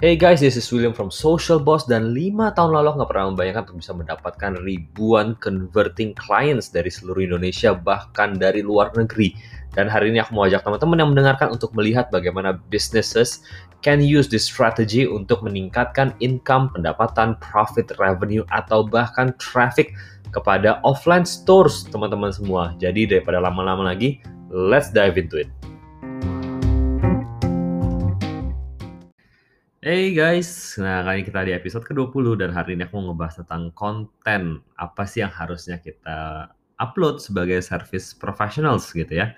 Hey guys, this is William from Social Boss, dan 5 tahun lalu aku gak pernah membayangkan untuk bisa mendapatkan ribuan converting clients dari seluruh Indonesia, bahkan dari luar negeri. Dan hari ini aku mau ajak teman-teman yang mendengarkan untuk melihat bagaimana businesses can use this strategy untuk meningkatkan income, pendapatan, profit, revenue, atau bahkan traffic kepada offline stores teman-teman semua. Jadi daripada lama-lama lagi, let's dive into it. Hey guys, nah kali ini kita di episode ke-20 dan hari ini aku mau ngebahas tentang konten. Apa sih yang harusnya kita upload sebagai service professionals gitu ya.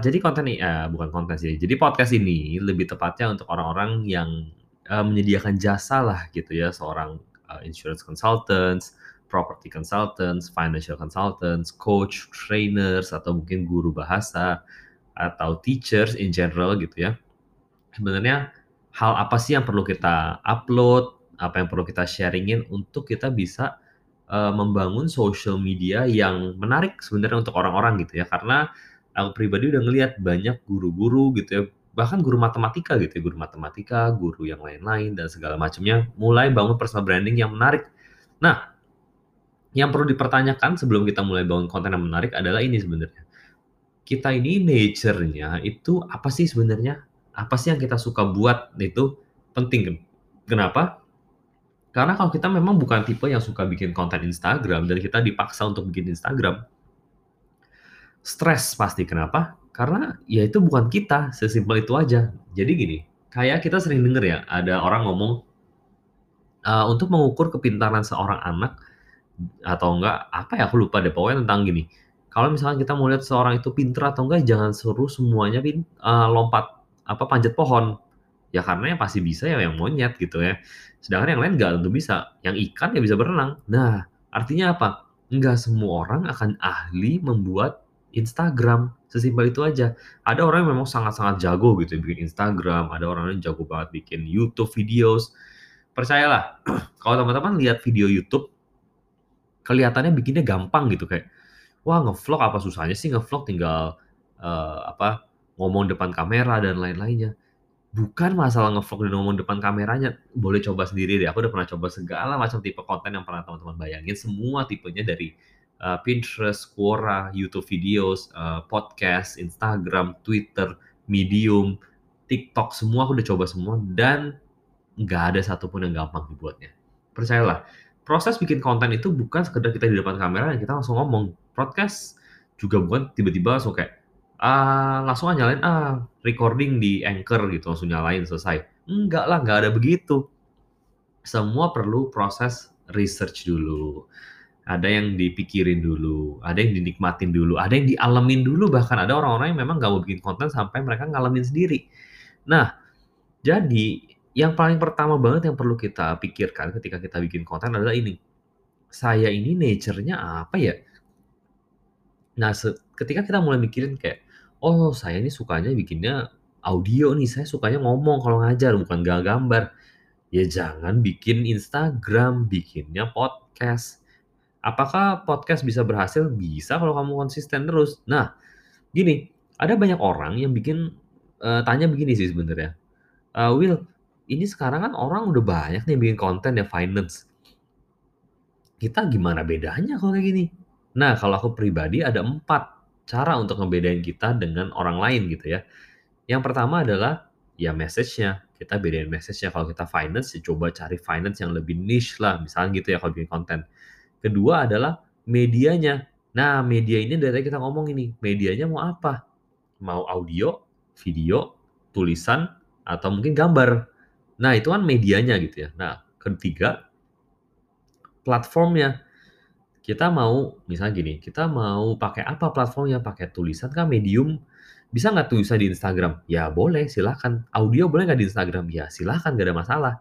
Jadi jadi podcast ini lebih tepatnya untuk orang-orang yang menyediakan jasa lah gitu ya. Seorang insurance consultants, property consultants, financial consultants, coach, trainers, atau mungkin guru bahasa, atau teachers in general gitu ya. Sebenarnya hal apa sih yang perlu kita upload, apa yang perlu kita sharingin untuk kita bisa membangun social media yang menarik sebenarnya untuk orang-orang gitu ya. Karena aku pribadi udah ngelihat banyak guru-guru gitu ya, bahkan guru matematika gitu ya, guru yang lain-lain dan segala macamnya mulai bangun personal branding yang menarik. Nah, yang perlu dipertanyakan sebelum kita mulai bangun konten yang menarik adalah ini sebenarnya. Kita ini nature-nya itu apa sih sebenarnya? Apa sih yang kita suka buat itu penting. Kenapa? Karena kalau kita memang bukan tipe yang suka bikin konten Instagram dan kita dipaksa untuk bikin Instagram, stres pasti. Kenapa? Karena ya itu bukan kita, sesimpel itu aja. Jadi gini, kayak kita sering denger ya, ada orang ngomong, untuk mengukur kepintaran seorang anak, atau enggak, aku lupa deh, pokoknya tentang gini. Kalau misalkan kita mau lihat seorang itu pintar atau enggak, jangan suruh semuanya lompat, panjat pohon ya, karena yang pasti bisa ya yang monyet gitu ya, sedangkan yang lain nggak tentu bisa, yang ikan ya bisa berenang. Nah artinya apa? Nggak semua orang akan ahli membuat Instagram, sesimpel itu aja. Ada orang yang memang sangat-sangat jago gitu ya, bikin Instagram, ada orang yang jago banget bikin YouTube videos. Percayalah kalau teman-teman lihat video YouTube kelihatannya bikinnya gampang gitu, kayak wah ngevlog apa susahnya sih, ngevlog tinggal ngomong depan kamera dan lain-lainnya. Bukan masalah ngevlog dan ngomong depan kameranya, boleh coba sendiri deh. Aku udah pernah coba segala macam tipe konten yang pernah teman-teman bayangin, semua tipenya dari Pinterest, Quora, YouTube videos, podcast, Instagram, Twitter, Medium, TikTok, semua aku udah coba semua dan nggak ada satupun yang gampang dibuatnya. Percayalah, proses bikin konten itu bukan sekedar kita di depan kamera dan kita langsung ngomong. Podcast juga bukan tiba-tiba langsung kayak langsung nyalain recording di Anchor gitu, langsung nyalain selesai. Enggak lah, enggak ada begitu. Semua perlu proses research dulu. Ada yang dipikirin dulu, ada yang dinikmatin dulu, ada yang dialamin dulu, bahkan ada orang-orang yang memang enggak mau bikin konten sampai mereka ngalamin sendiri. Nah, jadi yang paling pertama banget yang perlu kita pikirkan ketika kita bikin konten adalah ini. Saya ini nature-nya apa ya? Nah, ketika kita mulai mikirin kayak oh saya ini sukanya bikinnya audio nih, saya sukanya ngomong kalau ngajar, bukan gak gambar. Ya jangan bikin Instagram, bikinnya podcast. Apakah podcast bisa berhasil? Bisa kalau kamu konsisten terus. Nah gini, ada banyak orang yang bikin tanya begini sih sebenarnya. Will, ini sekarang kan orang udah banyak nih bikin konten ya finance. Kita gimana bedanya kalau kayak gini? Nah kalau aku pribadi ada 4 cara untuk ngebedain kita dengan orang lain gitu ya. Yang pertama adalah ya message-nya. Kita bedain message-nya. Kalau kita finance, ya coba cari finance yang lebih niche lah. Misalnya gitu ya kalau bikin konten. Kedua adalah medianya. Nah media ini dari kita ngomong ini. Medianya mau apa? Mau audio, video, tulisan, atau mungkin gambar. Nah itu kan medianya gitu ya. Nah ketiga, platformnya. Kita mau, misalnya gini, kita mau pakai apa platformnya? Pakai tulisan kah, medium? Bisa nggak tulisan di Instagram? Ya boleh, silakan. Audio boleh nggak di Instagram? Ya silakan, nggak ada masalah.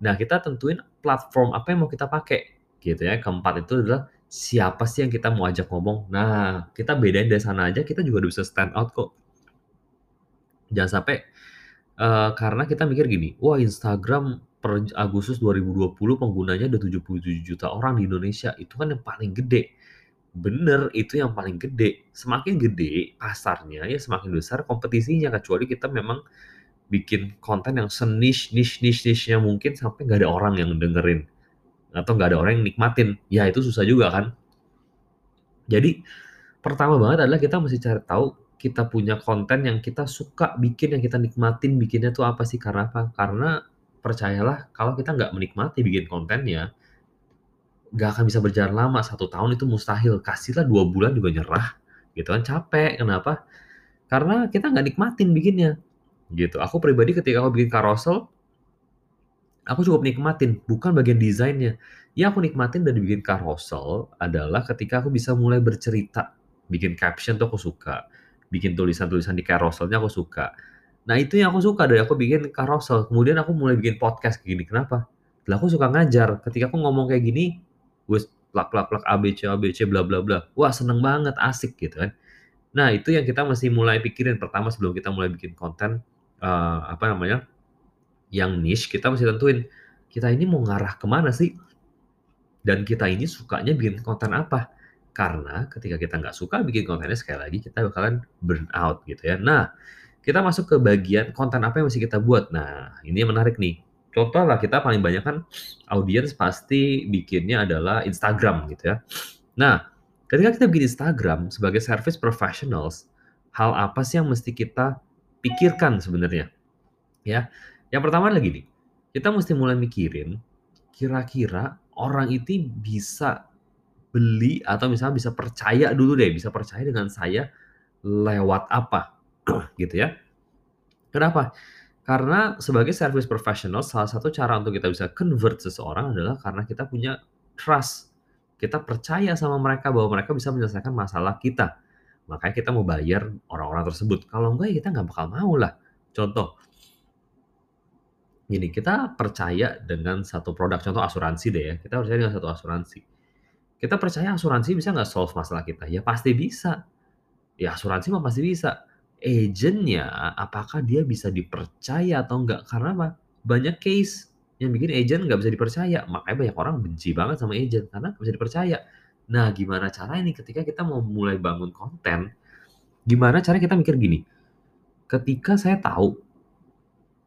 Nah, kita tentuin platform apa yang mau kita pakai. Gitu ya, keempat itu adalah siapa sih yang kita mau ajak ngomong. Nah, kita bedain dari sana aja, kita juga bisa stand out kok. Jangan sampai, karena kita mikir gini, wah Instagram per Agustus 2020 penggunanya ada 77 juta orang di Indonesia. Itu kan yang paling gede. Bener, itu yang paling gede. Semakin gede pasarnya, ya semakin besar kompetisinya. Kecuali kita memang bikin konten yang se-niche-niche-niche-nya mungkin sampai nggak ada orang yang dengerin atau nggak ada orang yang nikmatin, ya itu susah juga kan. Jadi pertama banget adalah kita mesti cari tahu kita punya konten yang kita suka bikin, yang kita nikmatin bikinnya tuh apa sih, karena apa? Karena percayalah kalau kita nggak menikmati bikin kontennya, nggak akan bisa berjalan lama. 1 tahun itu mustahil, kasihlah 2 bulan juga nyerah gitu kan, capek. Kenapa? Karena kita nggak nikmatin bikinnya gitu. Aku pribadi ketika aku bikin carousel, aku cukup nikmatin, bukan bagian desainnya. Yang aku nikmatin dari bikin carousel adalah ketika aku bisa mulai bercerita. Bikin caption tuh aku suka, bikin tulisan-tulisan di carouselnya aku suka. Nah itu yang aku suka dari aku bikin carousel. Kemudian aku mulai bikin podcast kayak gini. Kenapa? Lah aku suka ngajar. Ketika aku ngomong kayak gini, gue plak-plak-plak ABC, bla bla bla. Wah seneng banget, asik gitu kan. Nah itu yang kita mesti mulai pikirin pertama sebelum kita mulai bikin konten yang niche. Kita mesti tentuin kita ini mau ngarah kemana sih, dan kita ini sukanya bikin konten apa. Karena ketika kita nggak suka bikin kontennya, sekali lagi kita bakalan burn out gitu ya. Nah kita masuk ke bagian konten apa yang mesti kita buat. Nah ini yang menarik nih, contoh lah kita paling banyak kan audiens pasti bikinnya adalah Instagram gitu ya. Nah ketika kita bikin Instagram sebagai service professionals, hal apa sih yang mesti kita pikirkan sebenarnya? Ya, yang pertama adalah gini, kita mesti mulai mikirin kira-kira orang itu bisa beli atau misalnya bisa percaya dulu deh, bisa percaya dengan saya lewat apa gitu ya. Kenapa? Karena sebagai service professional, salah satu cara untuk kita bisa convert seseorang adalah karena kita punya trust. Kita percaya sama mereka bahwa mereka bisa menyelesaikan masalah kita. Makanya kita mau bayar orang-orang tersebut. Kalau enggak ya kita nggak bakal mau lah. Contoh, gini, kita percaya dengan satu produk, contoh asuransi deh ya. Kita percaya dengan satu asuransi. Kita percaya asuransi bisa nggak solve masalah kita? Ya pasti bisa. Ya asuransi mah pasti bisa. Agennya, apakah dia bisa dipercaya atau enggak? Karena apa? Banyak case yang bikin agent nggak bisa dipercaya. Makanya banyak orang benci banget sama agent karena nggak bisa dipercaya. Nah gimana cara ini ketika kita mau mulai bangun konten? Gimana cara kita mikir gini? Ketika saya tahu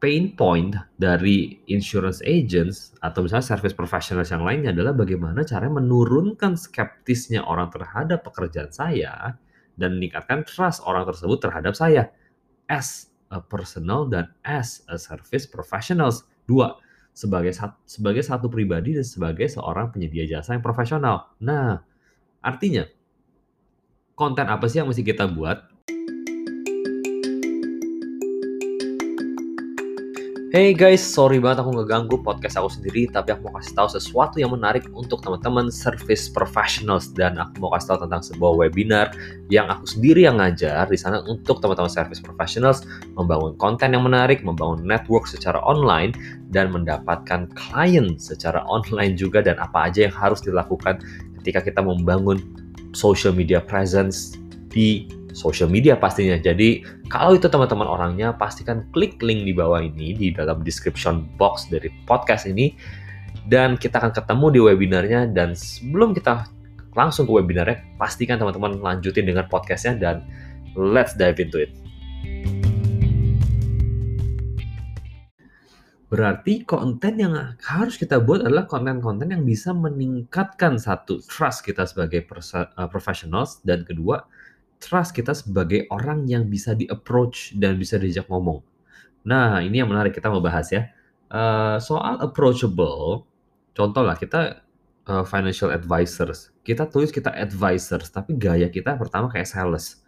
pain point dari insurance agents atau misalnya service professionals yang lainnya adalah bagaimana cara menurunkan skeptisnya orang terhadap pekerjaan saya dan meningkatkan trust orang tersebut terhadap saya as a personal dan as a service professionals. 2. Sebagai satu pribadi dan sebagai seorang penyedia jasa yang profesional. Nah, artinya konten apa sih yang mesti kita buat? Hey guys, sorry banget aku ngeganggu podcast aku sendiri, tapi aku mau kasih tahu sesuatu yang menarik untuk teman-teman service professionals, dan aku mau kasih tahu tentang sebuah webinar yang aku sendiri yang ngajar di sana untuk teman-teman service professionals membangun konten yang menarik, membangun network secara online dan mendapatkan klien secara online juga, dan apa aja yang harus dilakukan ketika kita membangun social media presence di social media pastinya. Jadi kalau itu teman-teman orangnya, pastikan klik link di bawah ini di dalam description box dari podcast ini, dan kita akan ketemu di webinarnya. Dan sebelum kita langsung ke webinarnya, pastikan teman-teman lanjutin dengan podcastnya, dan let's dive into it. Berarti konten yang harus kita buat adalah konten-konten yang bisa meningkatkan satu, trust kita sebagai professionals, dan kedua, trust kita sebagai orang yang bisa di-approach dan bisa diajak ngomong. Nah, ini yang menarik kita mau bahas ya. Soal approachable, contoh lah kita financial advisors. Kita tulis kita advisors, tapi gaya kita pertama kayak sales.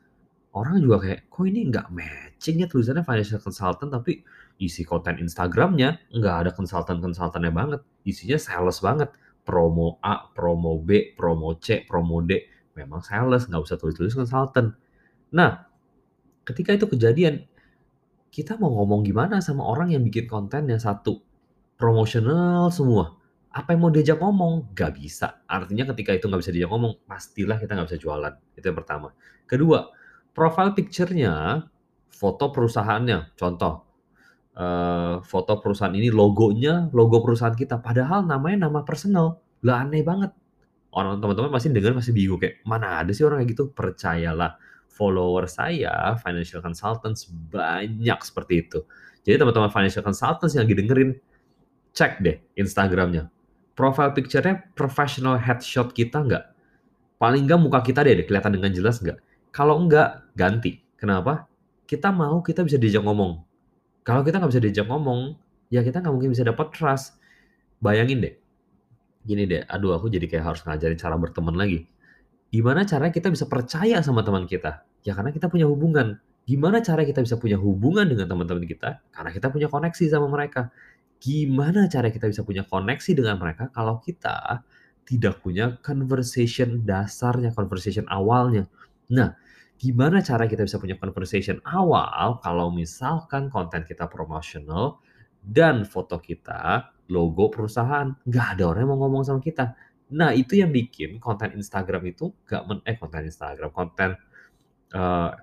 Orang juga kayak, kok ini nggak matching ya tulisannya financial consultant, tapi isi konten Instagramnya nggak ada consultant-consultannya banget. Isinya sales banget. Promo A, promo B, promo C, promo D. Memang sales, nggak usah tulis-tulis konsultan. Nah, ketika itu kejadian, kita mau ngomong gimana sama orang yang bikin konten yang satu promotional semua? Apa yang mau diajak ngomong? Nggak bisa. Artinya ketika itu nggak bisa diajak ngomong, pastilah kita nggak bisa jualan. Itu yang pertama. Kedua, profile picture-nya, foto perusahaannya. Contoh, foto perusahaan ini logonya, logo perusahaan kita. Padahal namanya nama personal. Lah aneh banget. Orang teman-teman pasti dengar masih bingung kayak mana ada sih orang kayak gitu. Percayalah, follower saya financial consultants banyak seperti itu. Jadi teman-teman financial consultants yang lagi dengerin, cek deh Instagramnya. Profile picture-nya professional headshot kita nggak? Paling nggak muka kita deh kelihatan dengan jelas nggak? Kalau nggak, ganti. Kenapa? Kita mau, kita bisa diajak ngomong. Kalau kita nggak bisa diajak ngomong, ya kita nggak mungkin bisa dapat trust. Bayangin deh. Gini deh, aduh aku jadi kayak harus ngajarin cara berteman lagi. Gimana caranya kita bisa percaya sama teman kita? Ya karena kita punya hubungan. Gimana cara kita bisa punya hubungan dengan teman-teman kita? Karena kita punya koneksi sama mereka. Gimana cara kita bisa punya koneksi dengan mereka kalau kita tidak punya conversation dasarnya, conversation awalnya? Nah, gimana cara kita bisa punya conversation awal kalau misalkan konten kita promotional dan foto kita, logo perusahaan, nggak ada orang yang mau ngomong sama kita. Nah, itu yang bikin konten Instagram itu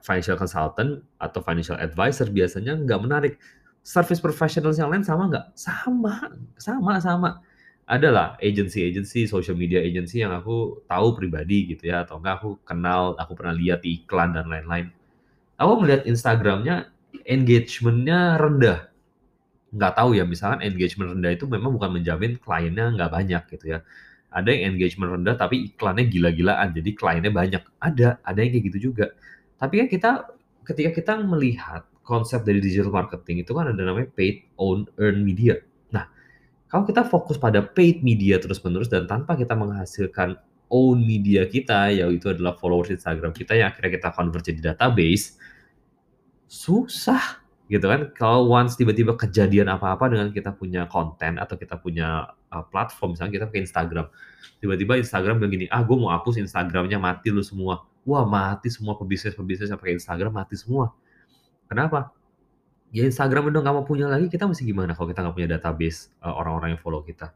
financial consultant atau financial advisor biasanya nggak menarik. Service professionals yang lain sama nggak? Sama. Adalah agency, social media agency yang aku tahu pribadi gitu ya, atau nggak aku kenal, aku pernah lihat di iklan dan lain-lain. Aku melihat Instagramnya engagement-nya rendah. Nggak tahu ya, misalkan engagement rendah itu memang bukan menjamin kliennya nggak banyak gitu ya. Ada yang engagement rendah tapi iklannya gila-gilaan, jadi kliennya banyak. Ada yang kayak gitu juga. Tapi kan ketika kita melihat konsep dari digital marketing itu kan ada namanya paid, owned, earned media. Nah, kalau kita fokus pada paid media terus-menerus dan tanpa kita menghasilkan owned media kita, yaitu adalah followers Instagram kita yang akhirnya kita convert jadi database, susah gitu kan. Kalau once tiba-tiba kejadian apa-apa dengan kita punya konten atau kita punya platform, misalnya kita pakai Instagram, tiba-tiba Instagram bilang gini, gue mau hapus Instagramnya, mati lu semua. Wah, mati semua pebisnis yang pakai Instagram, mati semua. Kenapa? Ya Instagram udah gak mau punya lagi, kita mesti gimana kalau kita gak punya database orang-orang yang follow kita?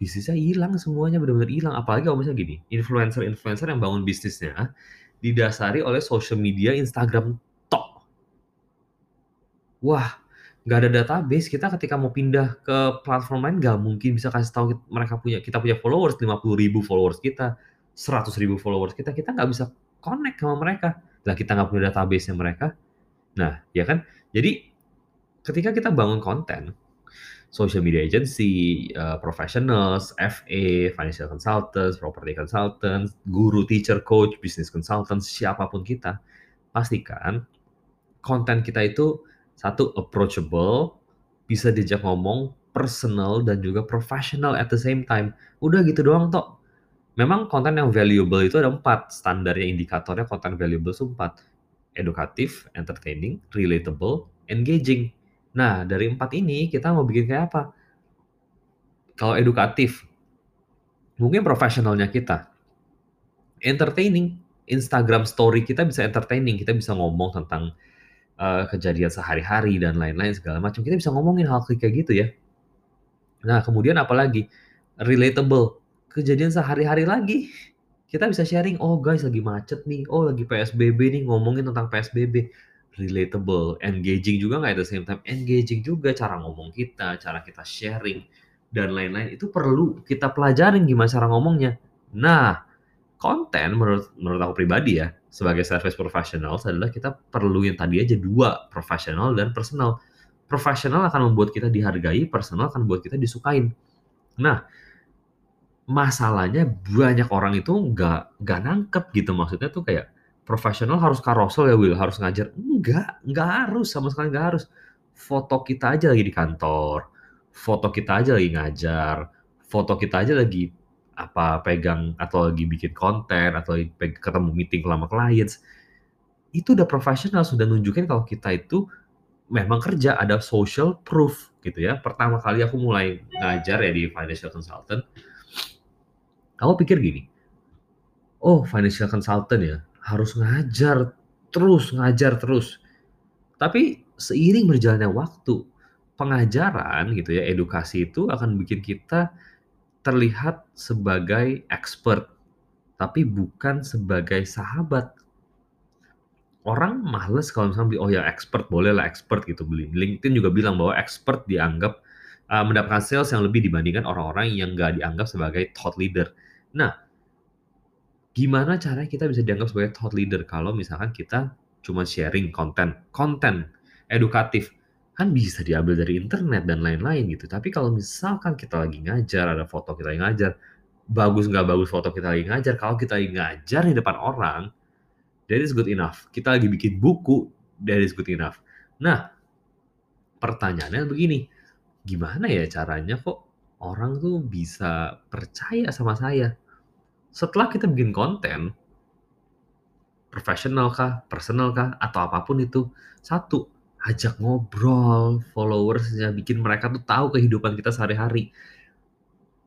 Bisnisnya hilang semuanya, benar-benar hilang. Apalagi kalau misalnya gini, influencer-influencer yang bangun bisnisnya didasari oleh social media Instagram top. Wah, gak ada database, kita ketika mau pindah ke platform lain gak mungkin bisa kasih tahu kita punya followers, 50,000 followers kita, 100,000 followers kita gak bisa connect sama mereka. Lah kita gak punya database-nya mereka. Nah, ya kan? Jadi, ketika kita bangun konten, social media agency, professionals, FA, financial consultants, property consultants, guru, teacher, coach, business consultants, siapapun kita, pastikan konten kita itu, satu, approachable, bisa diajak ngomong, personal, dan juga professional at the same time. Udah gitu doang, toh. Memang konten yang valuable itu ada 4. Standarnya, indikatornya konten valuable itu 4. Edukatif, entertaining, relatable, engaging. Nah, dari 4 ini kita mau bikin kayak apa? Kalau edukatif, mungkin profesionalnya kita. Entertaining, Instagram story kita bisa entertaining. Kita bisa ngomong tentang kejadian sehari-hari dan lain-lain segala macam. Kita bisa ngomongin hal kayak gitu ya. Nah, kemudian apalagi? Relatable, kejadian sehari-hari lagi. Kita bisa sharing, oh guys lagi macet nih, oh lagi PSBB nih, ngomongin tentang PSBB. Relatable, engaging juga nggak at the same time? Engaging juga, cara ngomong kita, cara kita sharing, dan lain-lain. Itu perlu kita pelajarin gimana cara ngomongnya. Nah, konten menurut aku pribadi ya, sebagai service professional adalah kita perlu yang tadi aja 2, profesional dan personal. Profesional akan membuat kita dihargai, personal akan membuat kita disukain. Nah, masalahnya banyak orang itu nggak nangkep gitu, maksudnya tuh kayak profesional harus karosel ya Will, harus ngajar. Nggak harus, sama sekali nggak harus. Foto kita aja lagi di kantor, foto kita aja lagi ngajar, foto kita aja lagi pegang atau lagi bikin konten atau lagi ketemu meeting sama clients, itu udah profesional, sudah nunjukin kalau kita itu memang kerja, ada social proof gitu ya. Pertama kali aku mulai ngajar ya di financial consultant, aku pikir gini, oh financial consultant ya, harus ngajar terus. Tapi seiring berjalannya waktu, pengajaran gitu ya, edukasi itu akan bikin kita terlihat sebagai expert, tapi bukan sebagai sahabat. Orang males kalau misalnya, oh ya expert, bolehlah expert gitu. LinkedIn juga bilang bahwa expert dianggap mendapatkan sales yang lebih dibandingkan orang-orang yang nggak dianggap sebagai thought leader. Nah, gimana caranya kita bisa dianggap sebagai thought leader kalau misalkan kita cuma sharing konten edukatif? kan bisa diambil dari internet dan lain-lain gitu. Tapi kalau misalkan kita lagi ngajar, ada foto kita lagi ngajar, bagus nggak bagus foto kita lagi ngajar, kalau kita lagi ngajar di depan orang, that is good enough. Kita lagi bikin buku, that is good enough. Nah, pertanyaannya begini, gimana ya caranya kok orang tuh bisa percaya sama saya? Setelah kita bikin konten, profesional kah, personal kah, atau apapun itu, satu, ajak ngobrol followersnya, bikin mereka tuh tahu kehidupan kita sehari-hari.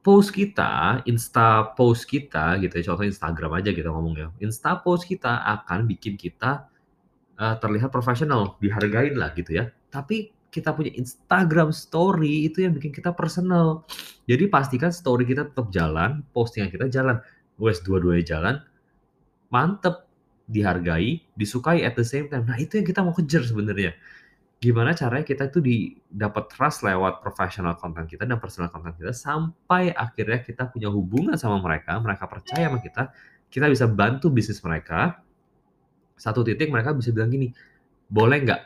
Post kita, Insta post kita gitu ya, contohnya Instagram aja kita ngomongnya. Insta post kita akan bikin kita terlihat profesional, dihargain lah gitu ya. Tapi kita punya Instagram story itu yang bikin kita personal. Jadi pastikan story kita tetap jalan, postingan kita jalan. Wes dua-duanya jalan, mantep, dihargai, disukai at the same time. Nah itu yang kita mau kejar sebenarnya. Gimana caranya kita itu dapat trust lewat professional content kita dan personal content kita sampai akhirnya kita punya hubungan sama mereka, mereka percaya sama kita, kita bisa bantu bisnis mereka. Satu titik mereka bisa bilang gini, boleh nggak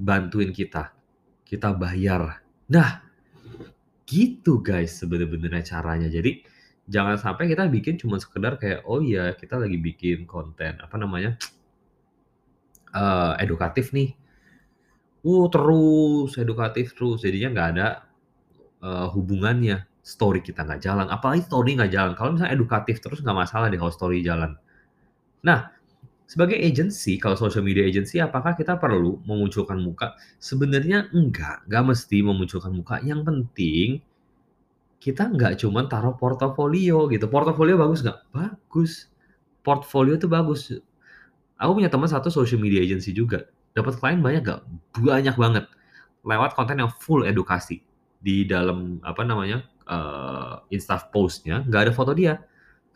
bantuin kita bayar. Nah, gitu guys sebenarnya caranya. Jadi jangan sampai kita bikin cuma sekedar kayak, oh iya kita lagi bikin konten edukatif nih. Terus edukatif terus, jadinya nggak ada hubungannya, story kita nggak jalan, apalagi story nggak jalan. Kalau misalnya edukatif terus nggak masalah deh kalau story jalan. Nah, sebagai agency, kalau social media agency, apakah kita perlu memunculkan muka? Sebenarnya nggak mesti memunculkan muka. Yang penting kita nggak cuma taruh portofolio gitu. Portofolio bagus nggak? Bagus. Portfolio itu bagus. Aku punya teman satu social media agency juga. Dapat klien banyak gak? Banyak banget. Lewat konten yang full edukasi. Di dalam, Insta post-nya, gak ada foto dia.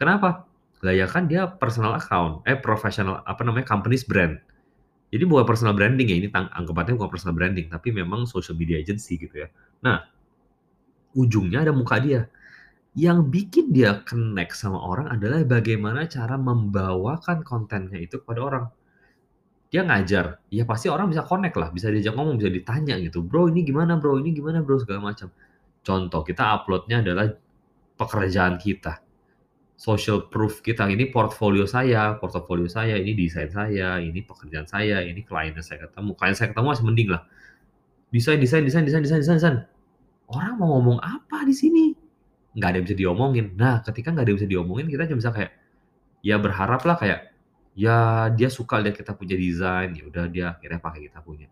Kenapa? Ya kan dia personal account. Professional, company's brand. Jadi bukan personal branding ya, ini anggapannya bukan personal branding, tapi memang social media agency gitu ya. Nah, ujungnya ada muka dia. Yang bikin dia connect sama orang adalah bagaimana cara membawakan kontennya itu kepada orang. Dia ngajar, ya pasti orang bisa connect lah, bisa diajak ngomong, bisa ditanya gitu, bro, ini gimana bro, segala macam. Contoh, kita uploadnya adalah pekerjaan kita, social proof kita, ini portofolio saya, ini desain saya, ini pekerjaan saya, ini klien saya ketemu masih mending lah. Desain. Orang mau ngomong apa di sini? Nggak ada yang bisa diomongin. Nah, ketika nggak ada yang bisa diomongin, kita cuma bisa kayak, ya berharap lah kayak, ya dia suka lihat kita punya desain, ya udah dia akhirnya pakai kita punya.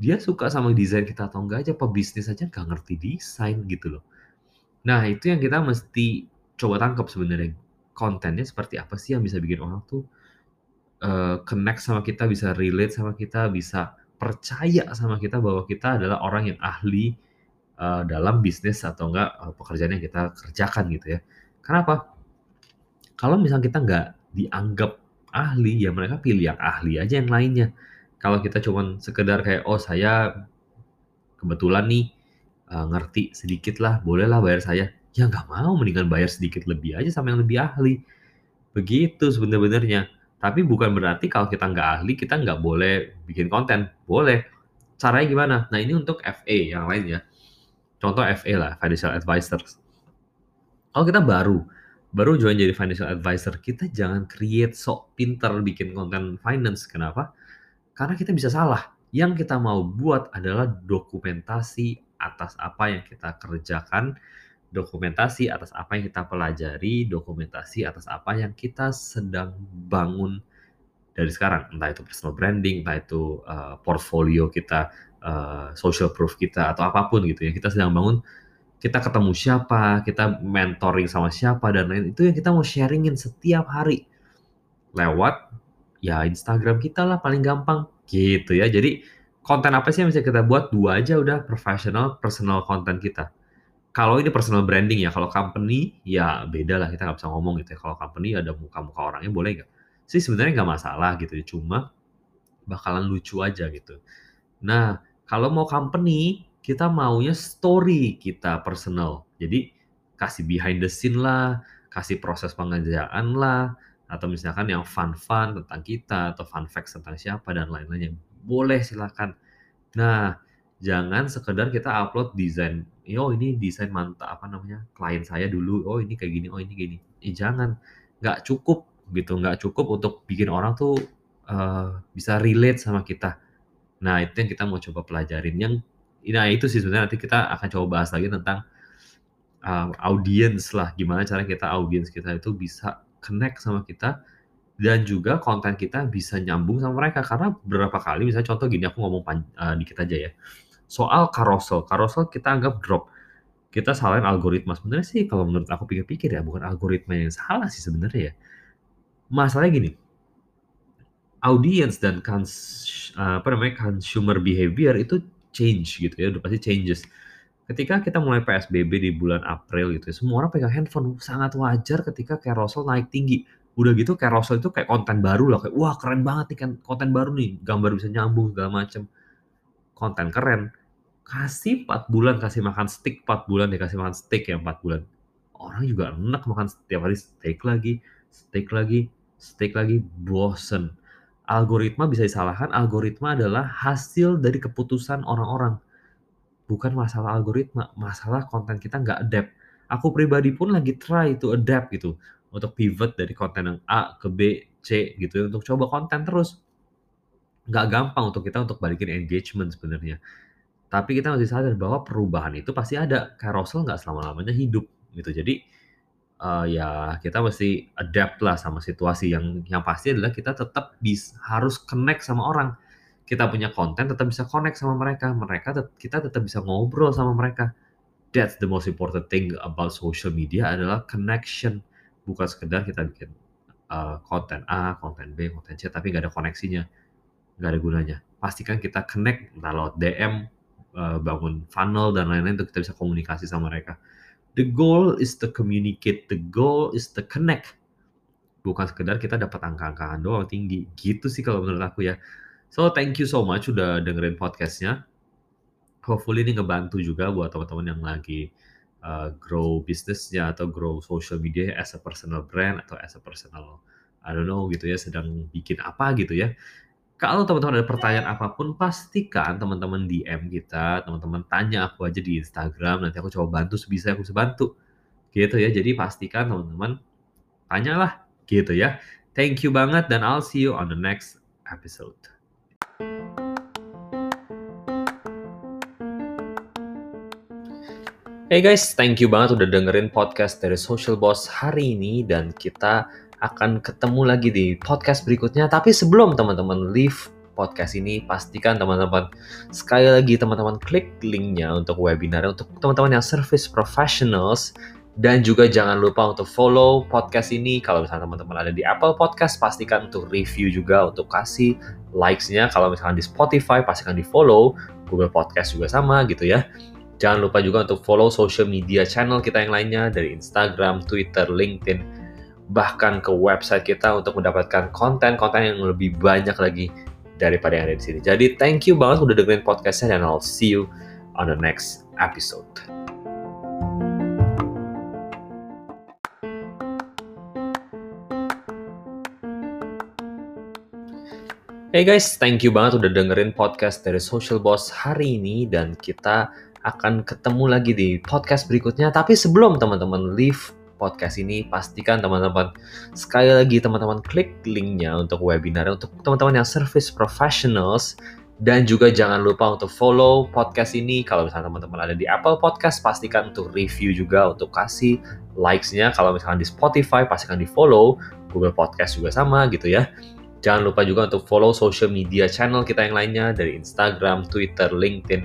Dia suka sama desain kita atau enggak aja, pebisnis aja nggak ngerti desain gitu loh. Nah itu yang kita mesti coba tangkap sebenarnya, kontennya seperti apa sih yang bisa bikin orang tuh connect sama kita, bisa relate sama kita, bisa percaya sama kita bahwa kita adalah orang yang ahli dalam bisnis atau enggak pekerjaan yang kita kerjakan gitu ya. Kenapa? Kalau misalnya kita nggak dianggap ahli, ya mereka pilih yang ahli aja yang lainnya. Kalau kita cuman sekedar kayak, oh saya kebetulan nih ngerti sedikit lah, bolehlah bayar saya. Ya nggak mau, mendingan bayar sedikit lebih aja sama yang lebih ahli. Begitu sebenernya. Tapi bukan berarti kalau kita nggak ahli, kita nggak boleh bikin konten. Boleh. Caranya gimana? Nah ini untuk FA yang lain ya. Contoh FA lah, Financial Advisor. Kalau kita baru join jadi financial advisor, kita jangan create sok pinter bikin konten finance. Kenapa? Karena kita bisa salah. Yang kita mau buat adalah dokumentasi atas apa yang kita kerjakan, dokumentasi atas apa yang kita pelajari, dokumentasi atas apa yang kita sedang bangun dari sekarang. Entah itu personal branding, entah itu portfolio kita, social proof kita, atau apapun gitu ya. Kita sedang bangun, kita ketemu siapa, kita mentoring sama siapa, dan lain. Itu yang kita mau sharingin setiap hari. Lewat, ya Instagram kita lah paling gampang. Gitu ya, jadi konten apa sih yang bisa kita buat? 2 aja udah, professional, personal konten kita. Kalau ini personal branding ya, kalau company ya beda lah, kita nggak bisa ngomong gitu ya. Kalau company ada muka-muka orangnya boleh nggak? Sih sebenarnya nggak masalah gitu, cuma bakalan lucu aja gitu. Nah, kalau mau company, kita maunya story kita personal. Jadi kasih behind the scene lah, kasih proses pengerjaan lah, atau misalkan yang fun-fun tentang kita, atau fun facts tentang siapa, dan lain-lainnya. Boleh, silakan. Nah, Jangan sekedar kita upload desain, oh ini desain mantap, apa namanya, klien saya dulu, oh ini kayak gini, oh ini gini. Jangan, nggak cukup gitu, nggak cukup untuk bikin orang tuh bisa relate sama kita. Nah itu yang kita mau coba pelajarin. Yang nah itu sih sebenarnya nanti kita akan coba bahas lagi tentang audience lah, gimana cara kita audience kita itu bisa connect sama kita dan juga konten kita bisa nyambung sama mereka. Karena beberapa kali misalnya contoh gini, aku ngomong dikit aja ya. Soal carousel kita anggap drop, kita salahin algoritma. Sebenarnya sih kalau menurut aku pikir-pikir ya, bukan algoritma yang salah sih sebenarnya ya. Masalahnya gini, audience dan consumer behavior itu change gitu ya, udah pasti changes. Ketika kita mulai PSBB di bulan April gitu ya, semua orang pegang handphone, sangat wajar ketika carousel naik tinggi. Udah gitu carousel itu kayak konten baru lah, kayak wah keren banget nih kan konten baru nih, gambar bisa nyambung segala macam. Konten keren. Kasih 4 bulan, kasih makan steak 4 bulan, dikasih makan steak ya 4 bulan. Orang juga enak makan setiap hari steak lagi, bosen. Algoritma bisa disalahkan, algoritma adalah hasil dari keputusan orang-orang. Bukan masalah algoritma, masalah konten kita nggak adapt. Aku pribadi pun lagi try to adapt gitu, untuk pivot dari konten yang A ke B, C gitu, untuk coba konten terus. Nggak gampang untuk kita untuk balikin engagement sebenarnya. Tapi kita masih sadar bahwa perubahan itu pasti ada. Carousel nggak selama-lamanya hidup gitu. Jadi ya kita mesti adapt lah sama situasi. Yang pasti adalah kita tetap harus connect sama orang. Kita punya konten tetap bisa connect sama mereka. Kita tetap bisa ngobrol sama mereka. That's the most important thing about social media adalah connection. Bukan sekedar kita bikin konten A, konten B, konten C, tapi nggak ada koneksinya. Nggak ada gunanya. Pastikan kita connect lewat DM, bangun funnel dan lain-lain untuk kita bisa komunikasi sama mereka. The goal is to communicate, the goal is to connect. Bukan sekedar kita dapat angka-angkaan doang tinggi. Gitu sih kalau menurut aku ya. So thank you so much udah dengerin podcastnya. Hopefully ini ngebantu juga buat teman-teman yang lagi grow bisnisnya atau grow social media as a personal brand atau as a personal I don't know gitu ya, sedang bikin apa gitu ya. Kalau teman-teman ada pertanyaan apapun, pastikan teman-teman DM kita, teman-teman tanya aku aja di Instagram, nanti aku coba bantu sebisa aku bisa bantu. Gitu ya, jadi pastikan teman-teman tanyalah gitu ya. Thank you banget dan I'll see you on the next episode. Hey guys, thank you banget udah dengerin podcast dari Social Boss hari ini dan kita akan ketemu lagi di podcast berikutnya. Tapi sebelum teman-teman leave podcast ini, pastikan teman-teman sekali lagi teman-teman klik linknya untuk webinarnya untuk teman-teman yang service professionals. Dan juga jangan lupa untuk follow podcast ini. Kalau misalnya teman-teman ada di Apple Podcast, pastikan untuk review juga, untuk kasih likes-nya. Kalau misalnya di Spotify, pastikan di follow. Google Podcast juga sama gitu ya. Jangan lupa juga untuk follow social media channel kita yang lainnya, dari Instagram, Twitter, LinkedIn, bahkan ke website kita untuk mendapatkan konten-konten yang lebih banyak lagi daripada yang ada di sini. Jadi thank you banget udah dengerin podcastnya dan I'll see you on the next episode. Hey guys, thank you banget udah dengerin podcast dari Social Boss hari ini dan kita akan ketemu lagi di podcast berikutnya. Tapi sebelum teman-teman leave podcast ini, pastikan teman-teman sekali lagi teman-teman klik linknya untuk webinarnya untuk teman-teman yang service professionals. Dan juga jangan lupa untuk follow podcast ini. Kalau misalnya teman-teman ada di Apple Podcast, pastikan untuk review juga, untuk kasih likes-nya. Kalau misalnya di Spotify, pastikan di follow. Google Podcast juga sama gitu ya. Jangan lupa juga untuk follow social media channel kita yang lainnya, dari Instagram, Twitter, LinkedIn,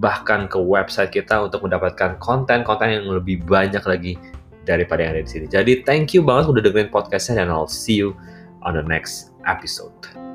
bahkan ke website kita untuk mendapatkan konten-konten yang lebih banyak lagi daripada yang ada di sini. Jadi thank you banget udah dengerin podcastnya dan I'll see you on the next episode.